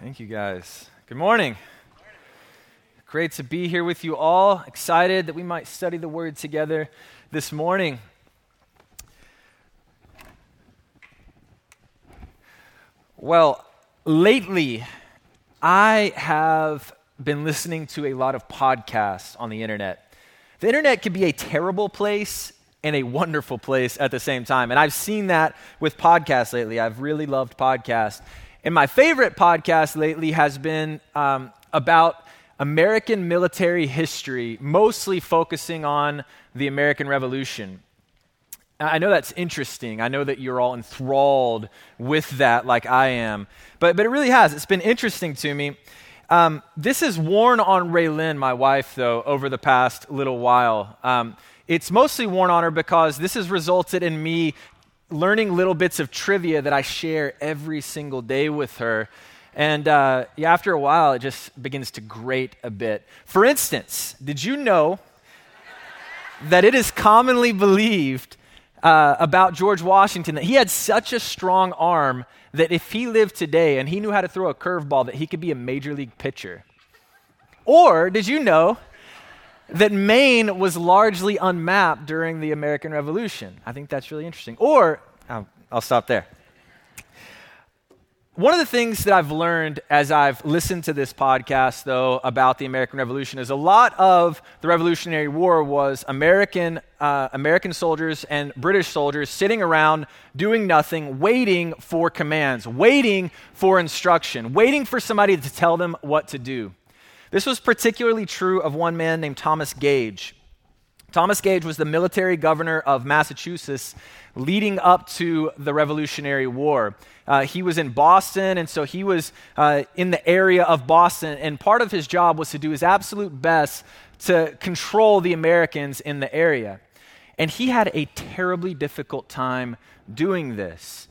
Thank you, guys. Good morning. Great to be here with you all. Excited that we might study the Word together this morning. Well, lately, I have been listening to a lot of podcasts on the internet. The internet can be a terrible place and a wonderful place at the same time. And I've seen that with podcasts lately. I've really loved podcasts. And my favorite podcast lately has been about American military history, mostly focusing on the American Revolution. I know that's interesting. I know that you're all enthralled with that like I am. But it really has. It's been interesting to me. This has worn on Raelynn, my wife, though, over the past little while. It's mostly worn on her because this has resulted in me learning little bits of trivia that I share every single day with her. And after a while, it just begins to grate a bit. For instance, did you know that it is commonly believed about George Washington that he had such a strong arm that if he lived today and he knew how to throw a curveball, that he could be a major league pitcher? Or did you know that Maine was largely unmapped during the American Revolution? I think that's really interesting. Or, I'll stop there. One of the things that I've learned as I've listened to this podcast, though, about the American Revolution is a lot of the Revolutionary War was American soldiers and British soldiers sitting around doing nothing, waiting for commands, waiting for instruction, waiting for somebody to tell them what to do. This was particularly true of one man named Thomas Gage. Thomas Gage was the military governor of Massachusetts leading up to the Revolutionary War. He was in Boston, and so he was in the area of Boston, and part of his job was to do his absolute best to control the Americans in the area. And he had a terribly difficult time doing this.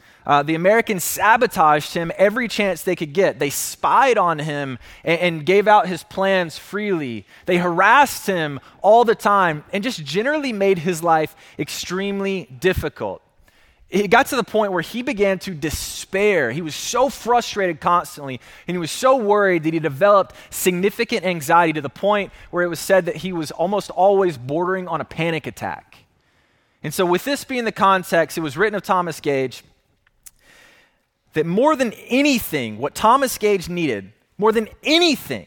The Americans sabotaged him every chance they could get. They spied on him and gave out his plans freely. They harassed him all the time and just generally made his life extremely difficult. It got to the point where he began to despair. He was so frustrated constantly, and he was so worried that he developed significant anxiety to the point where it was said that he was almost always bordering on a panic attack. And so with this being the context, it was written of Thomas Gage that more than anything, what Thomas Gage needed, more than anything,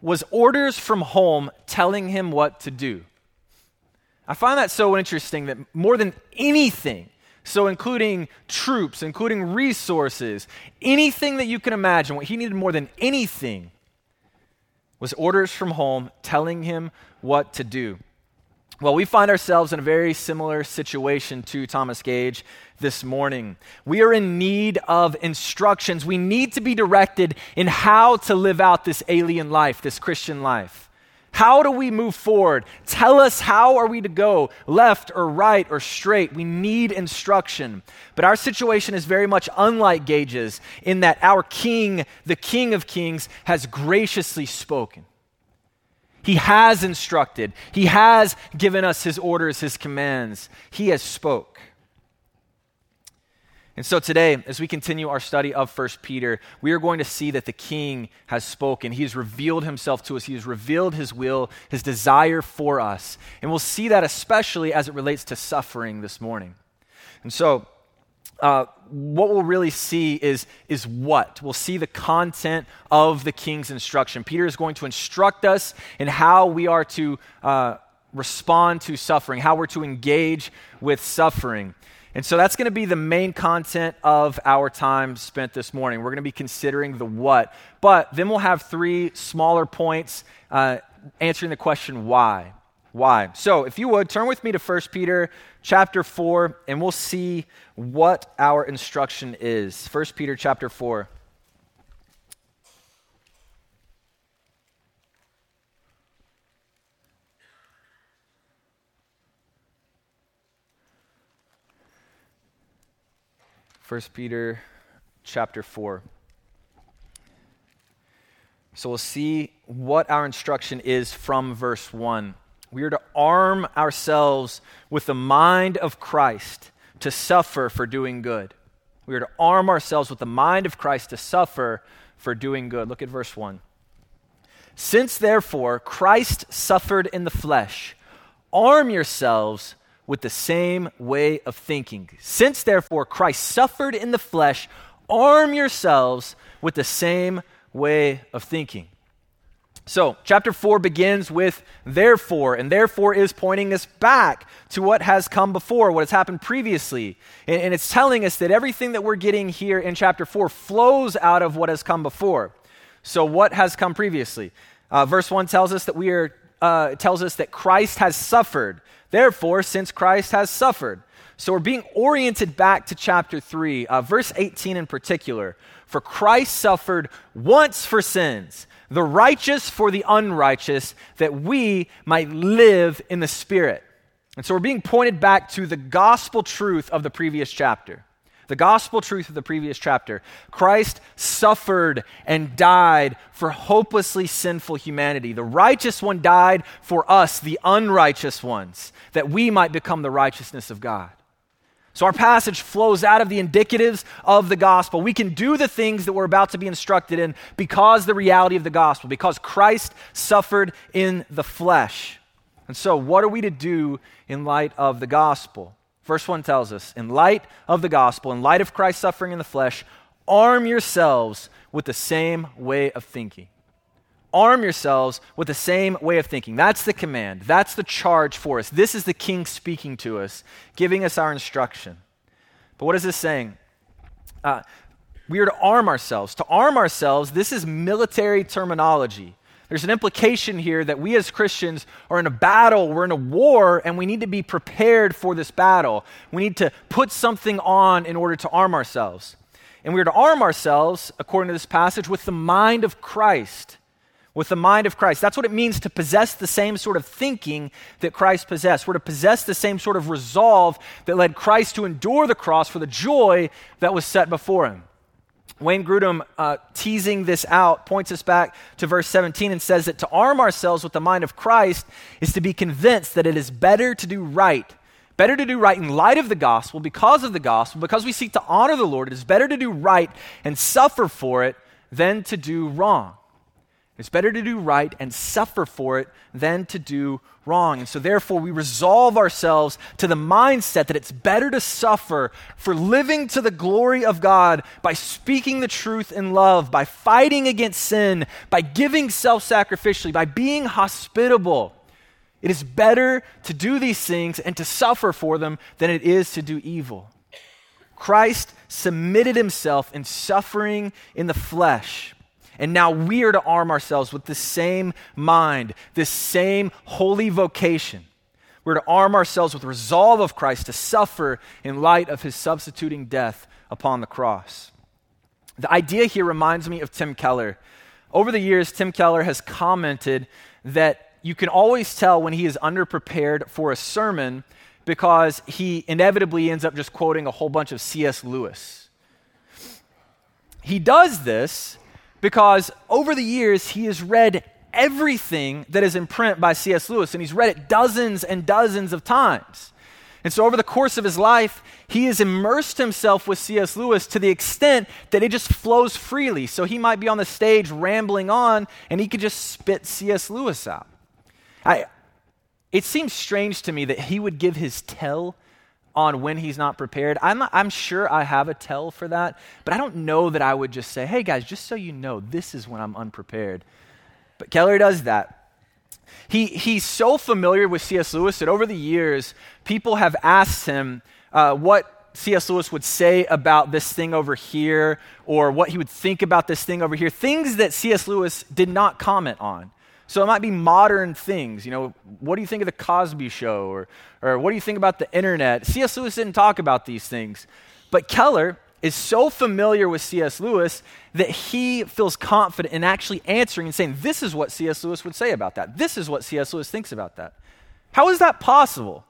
was orders from home telling him what to do. I find that so interesting that more than anything, so including troops, including resources, anything that you can imagine, what he needed more than anything was orders from home telling him what to do. Well, we find ourselves in a very similar situation to Thomas Gage this morning. We are in need of instructions. We need to be directed in how to live out this alien life, this Christian life. How do we move forward? Tell us how are we to go, left or right or straight. We need instruction. But our situation is very much unlike Gage's in that our King, the King of Kings, has graciously spoken. He has instructed. He has given us his orders, his commands. He has spoke. And so today, as we continue our study of 1 Peter, we are going to see that the King has spoken. He has revealed himself to us. He has revealed his will, his desire for us. And we'll see that especially as it relates to suffering this morning. And so what we'll really see is what? We'll see the content of the King's instruction. Peter is going to instruct us in how we are to respond to suffering, how we're to engage with suffering. And so that's going to be the main content of our time spent this morning. We're going to be considering the what. But then we'll have three smaller points answering the question why. Why? So if you would, turn with me to 1 Peter chapter 4, and we'll see what our instruction is. 1 Peter chapter 4. So we'll see what our instruction is from verse 1. We are to arm ourselves with the mind of Christ to suffer for doing good. We are to arm ourselves with the mind of Christ to suffer for doing good. Look at verse 1. Since therefore Christ suffered in the flesh, arm yourselves with the same way of thinking. Since therefore Christ suffered in the flesh, arm yourselves with the same way of thinking. So, chapter 4 begins with therefore, and therefore is pointing us back to what has come before, what has happened previously. And it's telling us that everything that we're getting here in chapter 4 flows out of what has come before. So, what has come previously? Verse 1 tells us that Christ has suffered. Therefore, since Christ has suffered. So we're being oriented back to chapter 3, verse 18 in particular. For Christ suffered once for sins, the righteous for the unrighteous, that we might live in the Spirit. And so we're being pointed back to the gospel truth of the previous chapter. The gospel truth of the previous chapter. Christ suffered and died for hopelessly sinful humanity. The righteous one died for us, the unrighteous ones, that we might become the righteousness of God. So our passage flows out of the indicatives of the gospel. We can do the things that we're about to be instructed in because the reality of the gospel, because Christ suffered in the flesh. And so what are we to do in light of the gospel? Verse 1 tells us, in light of the gospel, in light of Christ's suffering in the flesh, arm yourselves with the same way of thinking. Arm yourselves with the same way of thinking. That's the command. That's the charge for us. This is the King speaking to us, giving us our instruction. But what is this saying? We are to arm ourselves. To arm ourselves, this is military terminology. There's an implication here that we as Christians are in a battle, we're in a war, and we need to be prepared for this battle. We need to put something on in order to arm ourselves. And we're to arm ourselves, according to this passage, with the mind of Christ. With the mind of Christ. That's what it means to possess the same sort of thinking that Christ possessed. We're to possess the same sort of resolve that led Christ to endure the cross for the joy that was set before him. Wayne Grudem, teasing this out, points us back to verse 17 and says that to arm ourselves with the mind of Christ is to be convinced that it is better to do right in light of the gospel, because of the gospel, because we seek to honor the Lord. It is better to do right and suffer for it than to do wrong. It's better to do right and suffer for it than to do wrong. And so therefore we resolve ourselves to the mindset that it's better to suffer for living to the glory of God by speaking the truth in love, by fighting against sin, by giving self-sacrificially, by being hospitable. It is better to do these things and to suffer for them than it is to do evil. Christ submitted himself in suffering in the flesh. And now we are to arm ourselves with the same mind, this same holy vocation. We're to arm ourselves with the resolve of Christ to suffer in light of his substituting death upon the cross. The idea here reminds me of Tim Keller. Over the years, Tim Keller has commented that you can always tell when he is underprepared for a sermon because he inevitably ends up just quoting a whole bunch of C.S. Lewis. He does this because over the years, he has read everything that is in print by C.S. Lewis, and he's read it dozens and dozens of times. And so over the course of his life, he has immersed himself with C.S. Lewis to the extent that it just flows freely. So he might be on the stage rambling on, and he could just spit C.S. Lewis out. It seems strange to me that he would give his tell on when he's not prepared. I'm sure I have a tell for that, but I don't know that I would just say, hey guys, just so you know, this is when I'm unprepared. But Keller does that. He's so familiar with C.S. Lewis that over the years, people have asked him what C.S. Lewis would say about this thing over here, or what he would think about this thing over here, things that C.S. Lewis did not comment on. So it might be modern things, what do you think of the Cosby Show? Or what do you think about the internet? C.S. Lewis didn't talk about these things. But Keller is so familiar with C.S. Lewis that he feels confident in actually answering and saying, this is what C.S. Lewis would say about that. This is what C.S. Lewis thinks about that. How is that possible?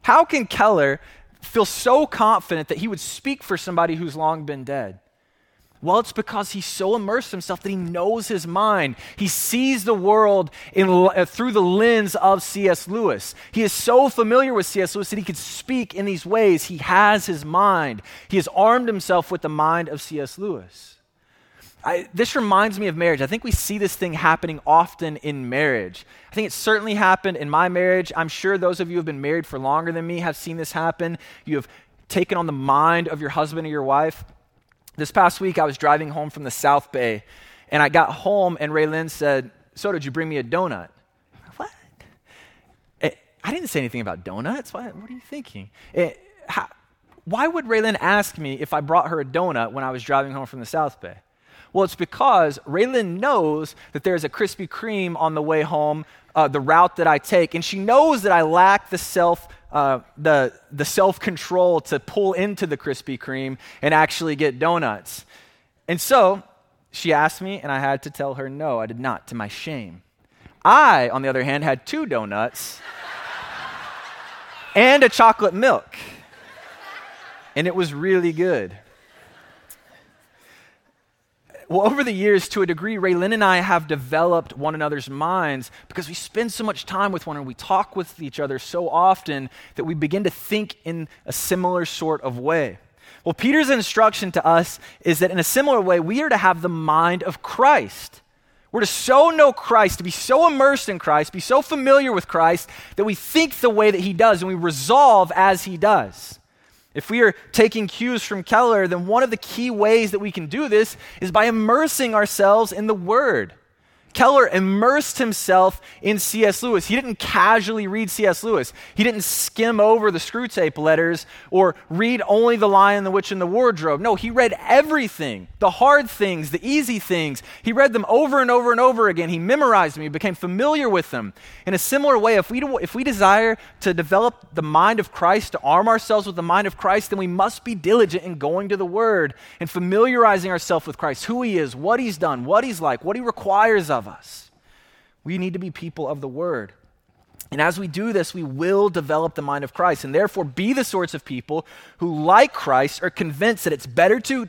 How can Keller feel so confident that he would speak for somebody who's long been dead? Well, it's because he's so immersed himself that he knows his mind. He sees the world through the lens of C.S. Lewis. He is so familiar with C.S. Lewis that he could speak in these ways. He has his mind. He has armed himself with the mind of C.S. Lewis. This reminds me of marriage. I think we see this thing happening often in marriage. I think it certainly happened in my marriage. I'm sure those of you who have been married for longer than me have seen this happen. You have taken on the mind of your husband or your wife. This past week, I was driving home from the South Bay, and I got home, and Raelynn said, "So, did you bring me a donut?" What? I didn't say anything about donuts. What are you thinking? Why would Raelynn ask me if I brought her a donut when I was driving home from the South Bay? Well, it's because Raelynn knows that there's a Krispy Kreme on the way home, the route that I take, and she knows that I lack the self-control to pull into the Krispy Kreme and actually get donuts. And so she asked me, and I had to tell her no, I did not, to my shame. I, on the other hand, had 2 donuts and a chocolate milk, and it was really good. Well, over the years, to a degree, Raelynn and I have developed one another's minds because we spend so much time with one another, we talk with each other so often that we begin to think in a similar sort of way. Well, Peter's instruction to us is that in a similar way, we are to have the mind of Christ. We're to so know Christ, to be so immersed in Christ, be so familiar with Christ that we think the way that he does and we resolve as he does. If we are taking cues from Keller, then one of the key ways that we can do this is by immersing ourselves in the Word. Keller immersed himself in C.S. Lewis. He didn't casually read C.S. Lewis. He didn't skim over the Screwtape Letters or read only The Lion, the Witch, and the Wardrobe. No, he read everything, the hard things, the easy things. He read them over and over and over again. He memorized them. He became familiar with them. In a similar way, if we desire to develop the mind of Christ, to arm ourselves with the mind of Christ, then we must be diligent in going to the Word and familiarizing ourselves with Christ, who he is, what he's done, what he's like, what he requires of us. We need to be people of the Word. And as we do this, we will develop the mind of Christ and therefore be the sorts of people who, like Christ, are convinced that it's better to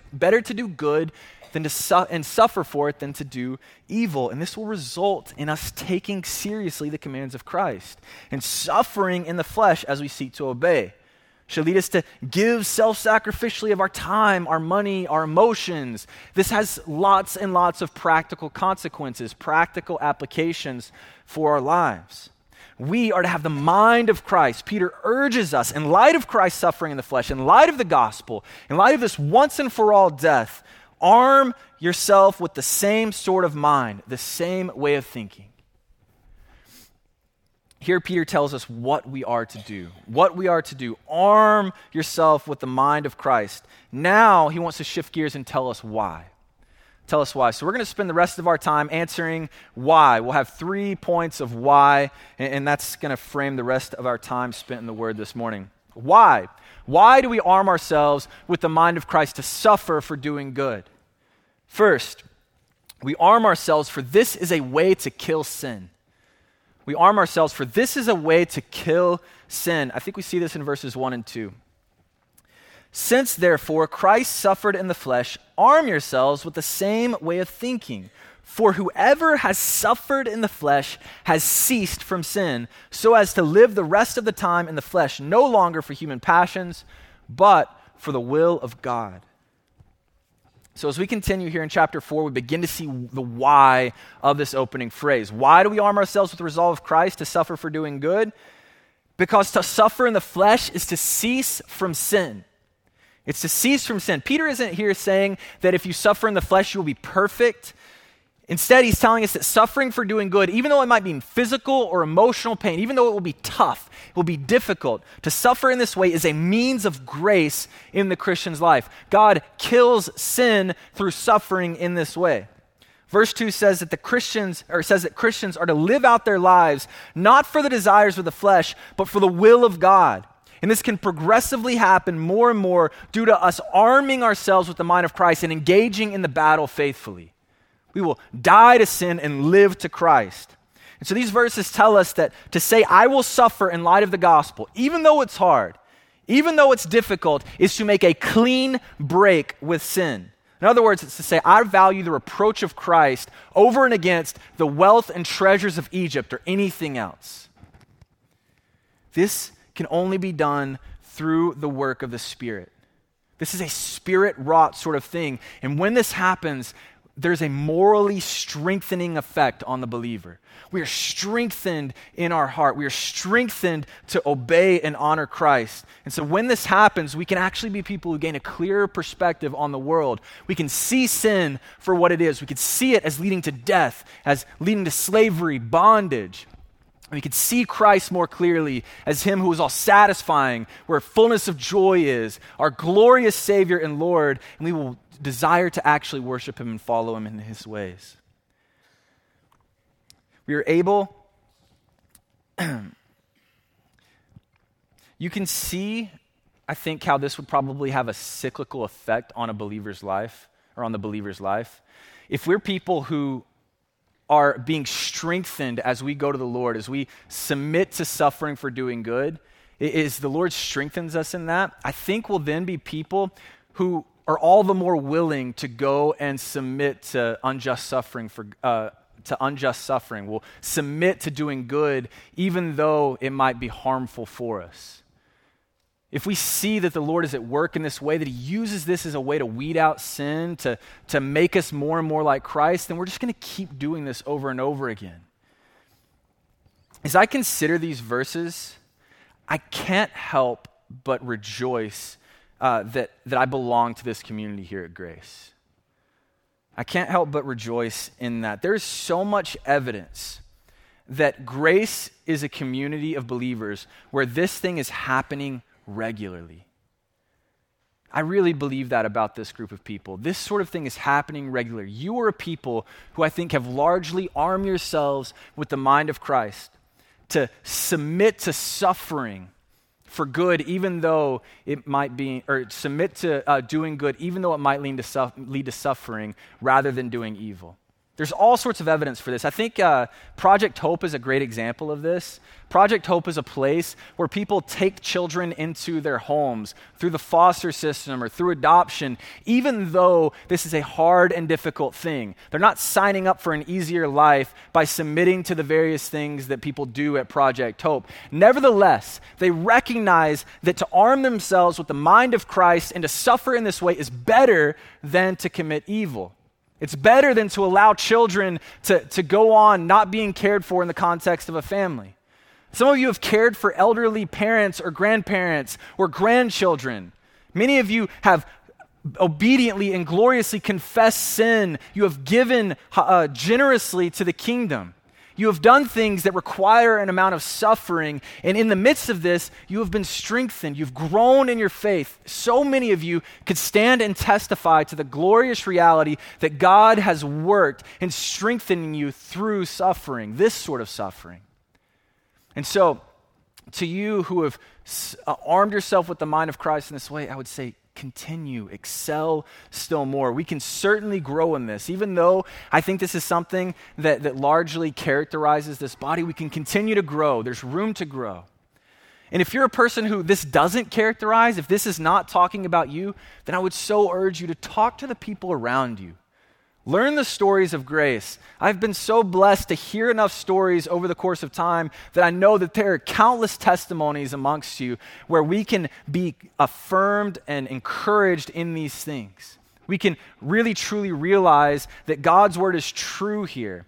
do good than to suffer for it than to do evil. And this will result in us taking seriously the commands of Christ and suffering in the flesh as we seek to obey. Should lead us to give self-sacrificially of our time, our money, our emotions. This has lots and lots of practical consequences, practical applications for our lives. We are to have the mind of Christ. Peter urges us, in light of Christ's suffering in the flesh, in light of the gospel, in light of this once and for all death, arm yourself with the same sort of mind, the same way of thinking. Here Peter tells us what we are to do, Arm yourself with the mind of Christ. Now he wants to shift gears and tell us why. So we're going to spend the rest of our time answering why. We'll have 3 points of why, and that's going to frame the rest of our time spent in the Word this morning. Why? Why do we arm ourselves with the mind of Christ to suffer for doing good? First, we arm ourselves for this is a way to kill sin. I think we see this in verses 1 and 2. Since, therefore, Christ suffered in the flesh, arm yourselves with the same way of thinking. For whoever has suffered in the flesh has ceased from sin, so as to live the rest of the time in the flesh, no longer for human passions, but for the will of God. So as we continue here in chapter 4, we begin to see the why of this opening phrase. Why do we arm ourselves with the resolve of Christ to suffer for doing good? Because to suffer in the flesh is to cease from sin. It's to cease from sin. Peter isn't here saying that if you suffer in the flesh, you'll be perfect. Instead, he's telling us that suffering for doing good, even though it might mean physical or emotional pain, even though it will be tough, it will be difficult, to suffer in this way is a means of grace in the Christian's life. God kills sin through suffering in this way. Verse 2 says that Christians are to live out their lives not for the desires of the flesh, but for the will of God. And this can progressively happen more and more due to us arming ourselves with the mind of Christ and engaging in the battle faithfully. We will die to sin and live to Christ. And so these verses tell us that to say, I will suffer in light of the gospel, even though it's hard, even though it's difficult, is to make a clean break with sin. In other words, it's to say, I value the reproach of Christ over and against the wealth and treasures of Egypt or anything else. This can only be done through the work of the Spirit. This is a Spirit-wrought sort of thing. And when this happens, there's a morally strengthening effect on the believer. We are strengthened in our heart. We are strengthened to obey and honor Christ. And so when this happens, we can actually be people who gain a clearer perspective on the world. We can see sin for what it is. We can see it as leading to death, as leading to slavery, bondage. And we can see Christ more clearly as him who is all satisfying, where fullness of joy is, our glorious Savior and Lord, and we will desire to actually worship him and follow him in his ways. We are able, you can see, I think, how this would probably have a cyclical effect on a believer's life, or on the believer's life. If we're people who are being strengthened as we go to the Lord, as we submit to suffering for doing good, as the Lord strengthens us in that, I think we'll then be people who are all the more willing to go and submit to unjust suffering We'll submit to doing good even though it might be harmful for us. If we see that the Lord is at work in this way, that he uses this as a way to weed out sin, to make us more and more like Christ, then we're just going to keep doing this over and over again. As I consider these verses, I can't help but rejoice that I belong to this community here at Grace. I can't help but rejoice in that. There is so much evidence that Grace is a community of believers where this thing is happening regularly. I really believe that about this group of people. This sort of thing is happening regularly. You are a people who I think have largely armed yourselves with the mind of Christ to submit to suffering for good, even though it might be, or submit to doing good, even though it might lead to suffering rather than doing evil. There's all sorts of evidence for this. I think Project Hope is a great example of this. Project Hope is a place where people take children into their homes through the foster system or through adoption, even though this is a hard and difficult thing. They're not signing up for an easier life by submitting to the various things that people do at Project Hope. Nevertheless, they recognize that to arm themselves with the mind of Christ and to suffer in this way is better than to commit evil. It's better than to allow children to go on not being cared for in the context of a family. Some of you have cared for elderly parents or grandparents or grandchildren. Many of you have obediently and gloriously confessed sin. You have given generously to the kingdom. You have done things that require an amount of suffering, and in the midst of this, you have been strengthened. You've grown in your faith. So many of you could stand and testify to the glorious reality that God has worked in strengthening you through suffering, this sort of suffering. And so, to you who have armed yourself with the mind of Christ in this way, I would say, continue, excel still more. We can certainly grow in this. Even though I think this is something that largely characterizes this body, we can continue to grow. There's room to grow. And if you're a person who this doesn't characterize, if this is not talking about you, then I would so urge you to talk to the people around you. Learn the stories of Grace. I've been so blessed to hear enough stories over the course of time that I know that there are countless testimonies amongst you where we can be affirmed and encouraged in these things. We can really truly realize that God's word is true here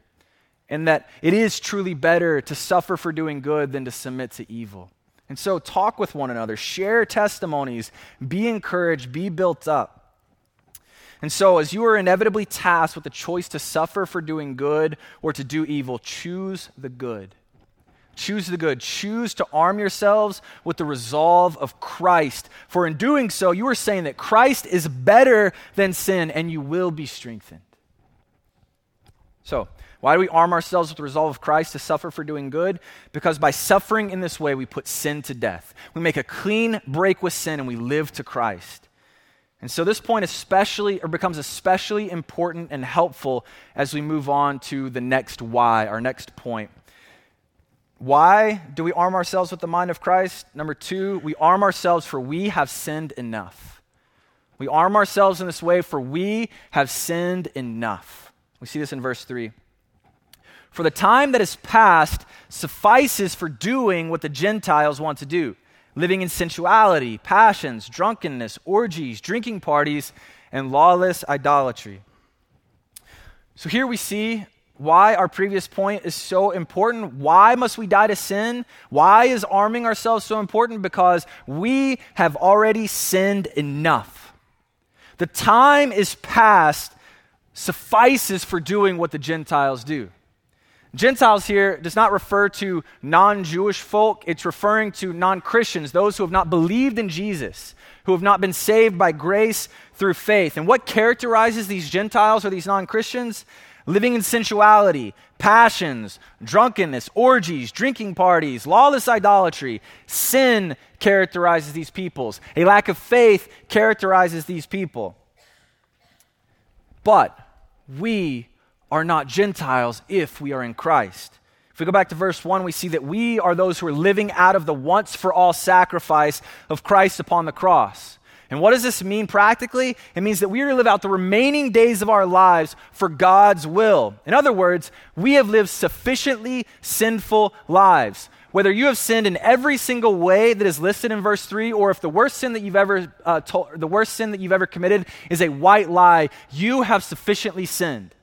and that it is truly better to suffer for doing good than to submit to evil. And so talk with one another, share testimonies, be encouraged, be built up. And so as you are inevitably tasked with the choice to suffer for doing good or to do evil, choose the good. Choose the good. Choose to arm yourselves with the resolve of Christ. For in doing so, you are saying that Christ is better than sin and you will be strengthened. So why do we arm ourselves with the resolve of Christ to suffer for doing good? Because by suffering in this way, we put sin to death. We make a clean break with sin and we live to Christ. And so this point becomes especially important and helpful as we move on to the next why, our next point. Why do we arm ourselves with the mind of Christ? Number two, we arm ourselves for we have sinned enough. We arm ourselves in this way for we have sinned enough. We see this in verse 3. For the time that is past suffices for doing what the Gentiles want to do. Living in sensuality, passions, drunkenness, orgies, drinking parties, and lawless idolatry. So here we see why our previous point is so important. Why must we die to sin? Why is arming ourselves so important? Because we have already sinned enough. The time is past, suffices for doing what the Gentiles do. Gentiles here does not refer to non-Jewish folk. It's referring to non-Christians, those who have not believed in Jesus, who have not been saved by grace through faith. And what characterizes these Gentiles or these non-Christians? Living in sensuality, passions, drunkenness, orgies, drinking parties, lawless idolatry. Sin characterizes these peoples. A lack of faith characterizes these people. But we are not Gentiles if we are in Christ. If we go back to verse 1, we see that we are those who are living out of the once-for-all sacrifice of Christ upon the cross. And what does this mean practically? It means that we are to live out the remaining days of our lives for God's will. In other words, we have lived sufficiently sinful lives. Whether you have sinned in every single way that is listed in verse 3, or if the worst sin that you've ever committed is a white lie, you have sufficiently sinned.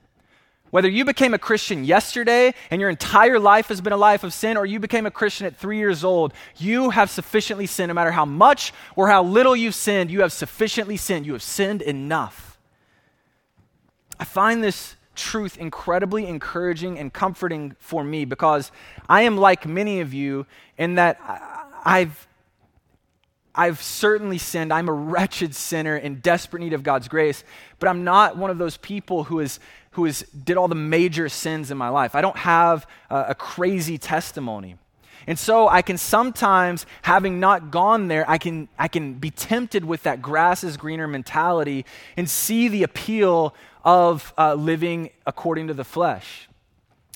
Whether you became a Christian yesterday and your entire life has been a life of sin, or you became a Christian at 3 years old, you have sufficiently sinned. No matter how much or how little you've sinned, you have sufficiently sinned. You have sinned enough. I find this truth incredibly encouraging and comforting for me, because I am like many of you in that I've certainly sinned. I'm a wretched sinner in desperate need of God's grace, but I'm not one of those people who did all the major sins in my life. I don't have a crazy testimony. And so I can sometimes, having not gone there, I can be tempted with that grass is greener mentality and see the appeal of living according to the flesh.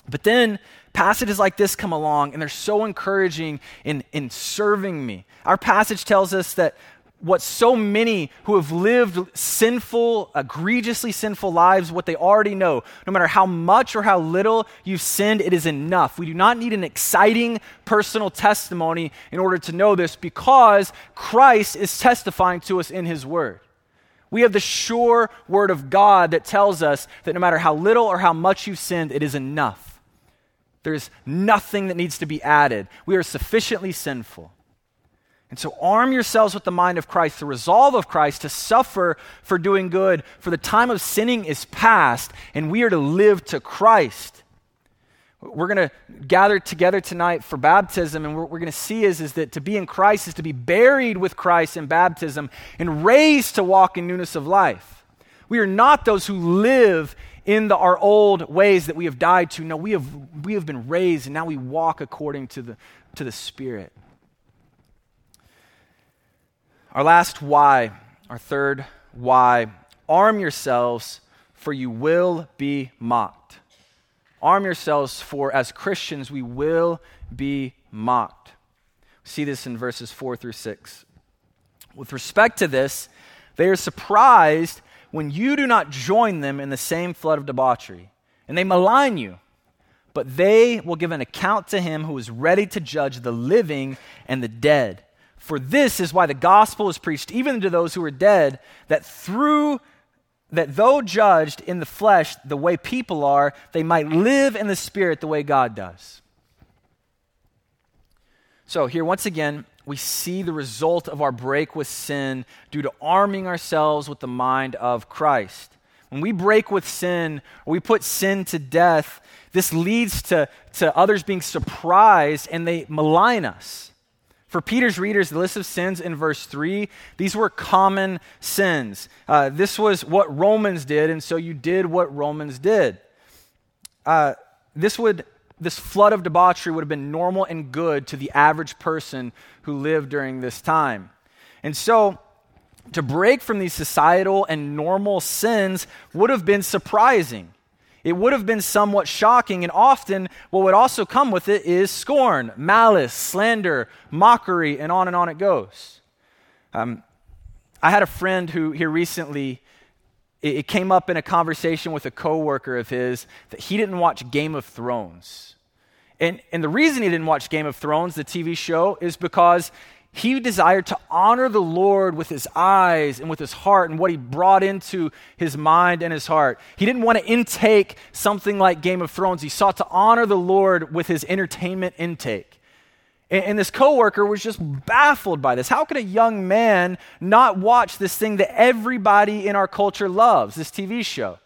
But then passages like this come along, and they're so encouraging in serving me. Our passage tells us that what so many who have lived sinful, egregiously sinful lives, what they already know, no matter how much or how little you've sinned, it is enough. We do not need an exciting personal testimony in order to know this, because Christ is testifying to us in his word. We have the sure word of God that tells us that no matter how little or how much you've sinned, it is enough. There's nothing that needs to be added. We are sufficiently sinful. And so arm yourselves with the mind of Christ, the resolve of Christ to suffer for doing good, for the time of sinning is past, and we are to live to Christ. We're going to gather together tonight for baptism, and what we're going to see is that to be in Christ is to be buried with Christ in baptism and raised to walk in newness of life. We are not those who live in our old ways that we have died to. No, we have been raised, and now we walk according to the Spirit. Our last why, our third why, arm yourselves for you will be mocked. Arm yourselves, for as Christians we will be mocked. We see this in verses 4-6. With respect to this, they are surprised when you do not join them in the same flood of debauchery, and they malign you, but they will give an account to him who is ready to judge the living and the dead. For this is why the gospel is preached even to those who are dead, that though judged in the flesh the way people are, they might live in the Spirit the way God does. So here once again, we see the result of our break with sin due to arming ourselves with the mind of Christ. When we break with sin, or we put sin to death, this leads to others being surprised, and they malign us. For Peter's readers, the list of sins in verse 3, these were common sins. This was what Romans did, and so you did what Romans did. This flood of debauchery would have been normal and good to the average person who lived during this time. And so to break from these societal and normal sins would have been surprising. It would have been somewhat shocking, and often what would also come with it is scorn, malice, slander, mockery, and on it goes. I had a friend who here recently, it came up in a conversation with a coworker of his that he didn't watch Game of Thrones. And the reason he didn't watch Game of Thrones, the TV show, is because He desired to honor the Lord with his eyes and with his heart and what he brought into his mind and his heart. He didn't want to intake something like Game of Thrones. He sought to honor the Lord with his entertainment intake. And this coworker was just baffled by this. How could a young man not watch this thing that everybody in our culture loves, this TV show?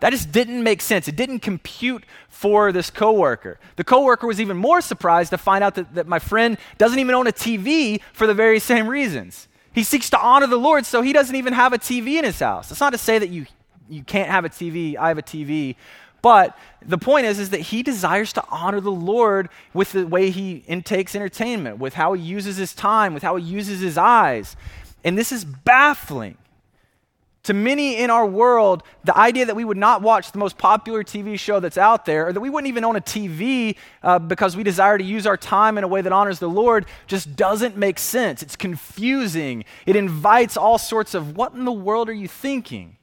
That just didn't make sense. It didn't compute for this coworker. The coworker was even more surprised to find out that my friend doesn't even own a TV for the very same reasons. He seeks to honor the Lord, so he doesn't even have a TV in his house. It's not to say that you can't have a TV. I have a TV. But the point is that he desires to honor the Lord with the way he intakes entertainment, with how he uses his time, with how he uses his eyes. And this is baffling. To many in our world, the idea that we would not watch the most popular TV show that's out there, or that we wouldn't even own a TV because we desire to use our time in a way that honors the Lord, just doesn't make sense. It's confusing. It invites all sorts of, what in the world are you thinking?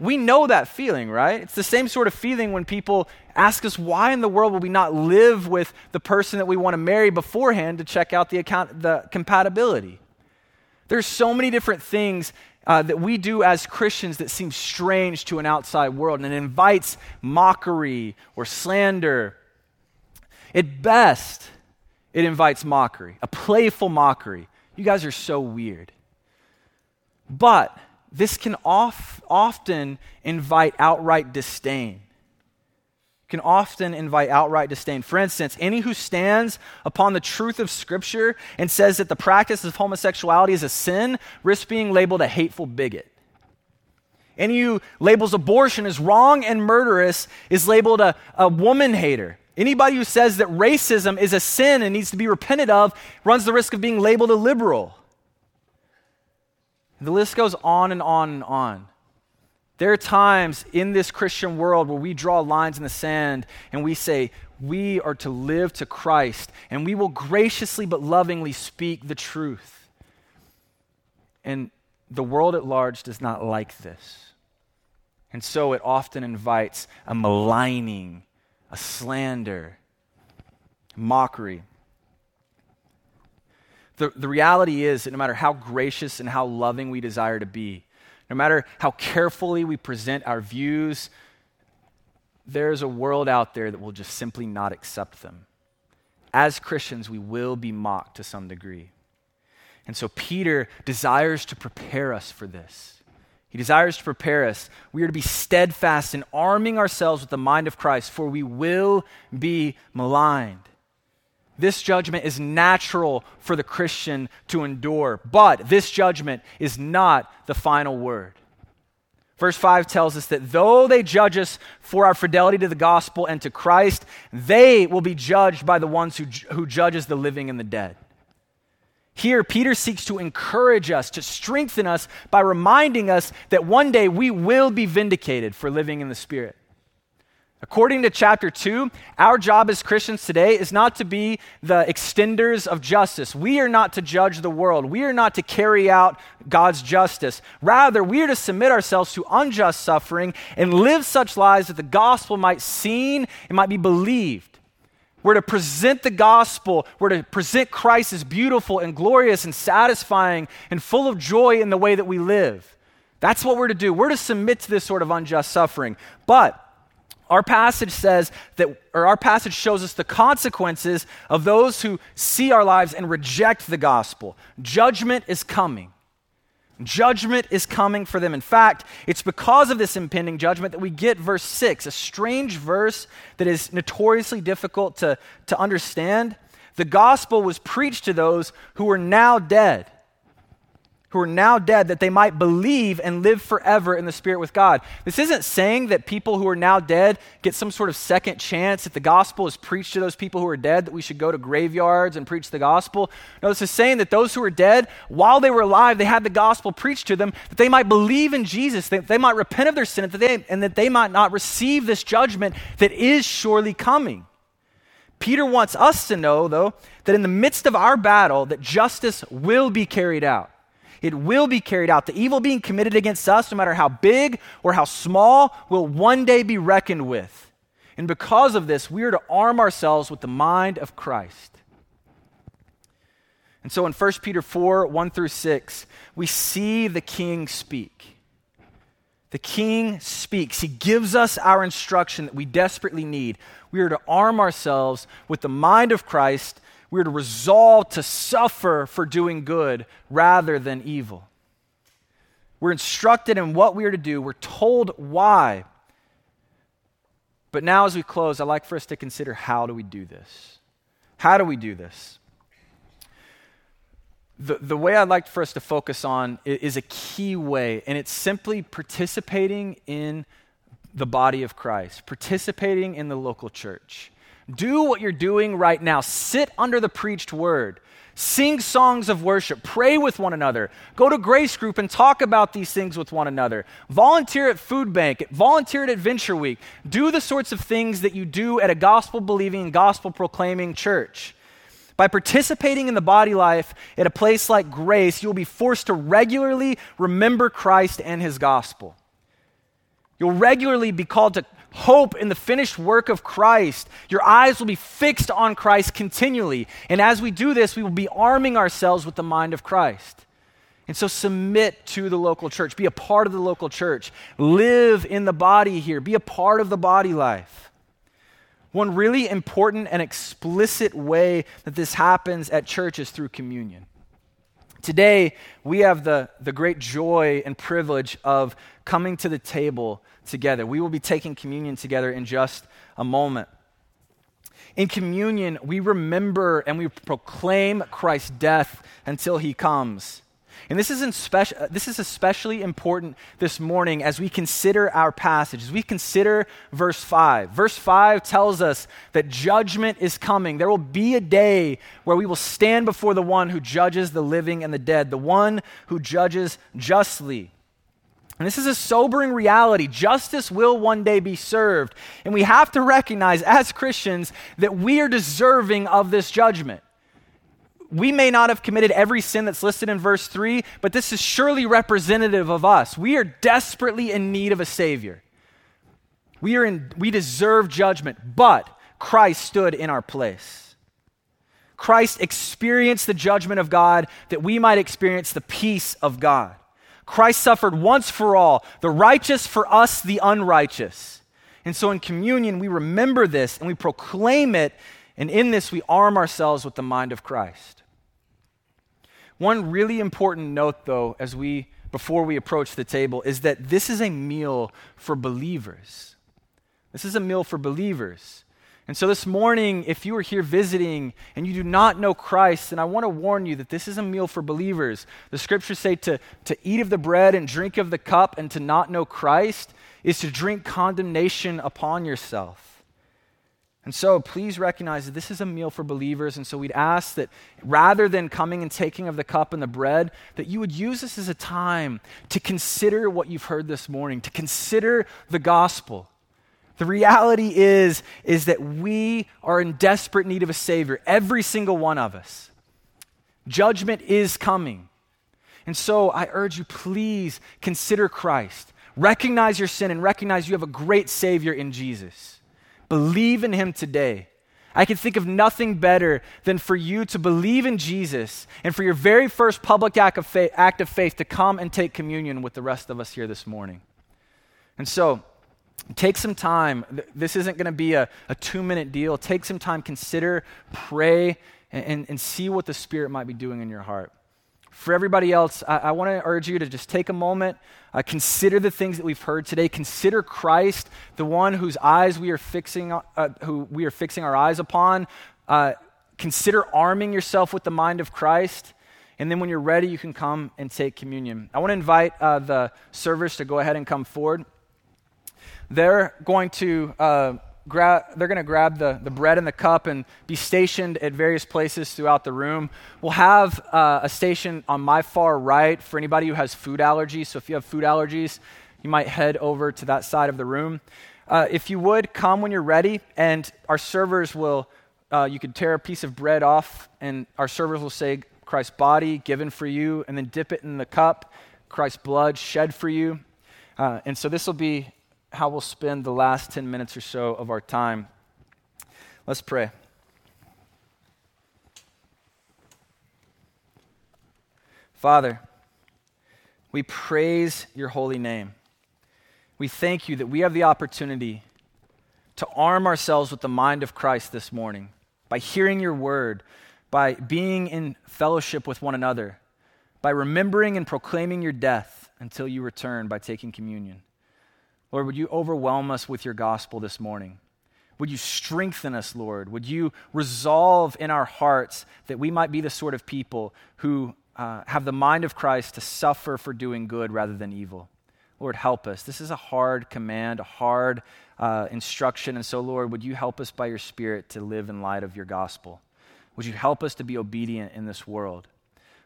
We know that feeling, right? It's the same sort of feeling when people ask us, why in the world would we not live with the person that we want to marry beforehand to check out the compatibility? There's so many different things that we do as Christians that seems strange to an outside world, and it invites mockery or slander. At best, it invites mockery, a playful mockery. You guys are so weird. But this can often invite outright disdain. For instance, any who stands upon the truth of Scripture and says that the practice of homosexuality is a sin risks being labeled a hateful bigot. Any who labels abortion as wrong and murderous is labeled a woman hater. Anybody who says that racism is a sin and needs to be repented of runs the risk of being labeled a liberal. The list goes on and on and on. There are times in this Christian world where we draw lines in the sand and we say, we are to live to Christ, and we will graciously but lovingly speak the truth. And the world at large does not like this. And so it often invites a maligning, a slander, mockery. The reality is that no matter how gracious and how loving we desire to be, no matter how carefully we present our views, there's a world out there that will just simply not accept them. As Christians, we will be mocked to some degree. And so Peter desires to prepare us for this. He desires to prepare us. We are to be steadfast in arming ourselves with the mind of Christ, for we will be maligned. This judgment is natural for the Christian to endure, but this judgment is not the final word. Verse 5 tells us that though they judge us for our fidelity to the gospel and to Christ, they will be judged by the ones who judges the living and the dead. Here, Peter seeks to encourage us, to strengthen us by reminding us that one day we will be vindicated for living in the Spirit. According to chapter 2, our job as Christians today is not to be the extenders of justice. We are not to judge the world. We are not to carry out God's justice. Rather, we are to submit ourselves to unjust suffering and live such lives that the gospel might be seen and might be believed. We're to present the gospel. We're to present Christ as beautiful and glorious and satisfying and full of joy in the way that we live. That's what we're to do. We're to submit to this sort of unjust suffering. But our passage says that, or our passage shows us the consequences of those who see our lives and reject the gospel. Judgment is coming. Judgment is coming for them. In fact, it's because of this impending judgment that we get verse 6, a strange verse that is notoriously difficult to understand. The gospel was preached to those who are now dead, that they might believe and live forever in the Spirit with God. This isn't saying that people who are now dead get some sort of second chance, that the gospel is preached to those people who are dead, that we should go to graveyards and preach the gospel. No, this is saying that those who are dead, while they were alive, they had the gospel preached to them, that they might believe in Jesus, that they might repent of their sin, and that they might not receive this judgment that is surely coming. Peter wants us to know, though, that in the midst of our battle, that justice will be carried out. It will be carried out. The evil being committed against us, no matter how big or how small, will one day be reckoned with. And because of this, we are to arm ourselves with the mind of Christ. And so in 1 Peter 4, 1 through 6, we see the king speak. The king speaks. He gives us our instruction that we desperately need. We are to arm ourselves with the mind of Christ. We are to resolve to suffer for doing good rather than evil. We're instructed in what we are to do. We're told why. But now as we close, I'd like for us to consider, how do we do this? How do we do this? The way I'd like for us to focus on is a key way, and it's simply participating in the body of Christ, participating in the local church. Do what you're doing right now. Sit under the preached word. Sing songs of worship. Pray with one another. Go to Grace Group and talk about these things with one another. Volunteer at Food Bank. Volunteer at Adventure Week. Do the sorts of things that you do at a gospel-believing, gospel-proclaiming church. By participating in the body life at a place like Grace, you'll be forced to regularly remember Christ and his gospel. You'll regularly be called to hope in the finished work of Christ. Your eyes will be fixed on Christ continually. And as we do this, we will be arming ourselves with the mind of Christ. And so submit to the local church. Be a part of the local church. Live in the body here. Be a part of the body life. One really important and explicit way that this happens at church is through communion. Today, we have the great joy and privilege of coming to the table together. We will be taking communion together in just a moment. In communion, we remember and we proclaim Christ's death until he comes. And this is especially important this morning as we consider our passage, as we consider verse 5. Verse 5 tells us that judgment is coming. There will be a day where we will stand before the one who judges the living and the dead, the one who judges justly. And this is a sobering reality. Justice will one day be served. And we have to recognize as Christians that we are deserving of this judgment. We may not have committed every sin that's listed in verse 3, but this is surely representative of us. We are desperately in need of a Savior. We deserve judgment, but Christ stood in our place. Christ experienced the judgment of God that we might experience the peace of God. Christ suffered once for all, the righteous for us, the unrighteous. And so in communion, we remember this and we proclaim it, and in this, we arm ourselves with the mind of Christ. One really important note, though, before we approach the table, is that this is a meal for believers. This is a meal for believers. And so this morning, if you are here visiting and you do not know Christ, then I want to warn you that this is a meal for believers. The scriptures say to eat of the bread and drink of the cup and to not know Christ is to drink condemnation upon yourself. And so please recognize that this is a meal for believers, and so we'd ask that rather than coming and taking of the cup and the bread, that you would use this as a time to consider what you've heard this morning, to consider the gospel. The reality is that we are in desperate need of a Savior, every single one of us. Judgment is coming. And so I urge you, please consider Christ. Recognize your sin and recognize you have a great Savior in Jesus. Believe in him today. I can think of nothing better than for you to believe in Jesus and for your very first public act of faith to come and take communion with the rest of us here this morning. And so take some time. This isn't going to be a 2-minute deal. Take some time, consider, pray, and see what the Spirit might be doing in your heart. For everybody else, I want to urge you to just take a moment, consider the things that we've heard today, consider Christ, the one whose eyes we are fixing our eyes upon. Consider arming yourself with the mind of Christ, and then when you're ready, you can come and take communion. I want to invite the servers to go ahead and come forward. They're going to grab the bread and the cup and be stationed at various places throughout the room. We'll have a station on my far right for anybody who has food allergies. So if you have food allergies, you might head over to that side of the room. If you would, come when you're ready, and our servers will, you could tear a piece of bread off, and our servers will say, Christ's body given for you, and then dip it in the cup, Christ's blood shed for you. And so this will be how we'll spend the last 10 minutes or so of our time. Let's pray. Father, we praise your holy name. We thank you that we have the opportunity to arm ourselves with the mind of Christ this morning by hearing your word, by being in fellowship with one another, by remembering and proclaiming your death until you return by taking communion. Lord, would you overwhelm us with your gospel this morning? Would you strengthen us, Lord? Would you resolve in our hearts that we might be the sort of people who have the mind of Christ to suffer for doing good rather than evil? Lord, help us. This is a hard command, a hard instruction. And so, Lord, would you help us by your Spirit to live in light of your gospel? Would you help us to be obedient in this world?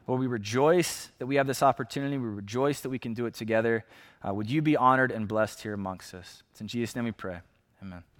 Lord, we rejoice that we have this opportunity. We rejoice that we can do it together. Would you be honored and blessed here amongst us? It's in Jesus' name we pray. Amen.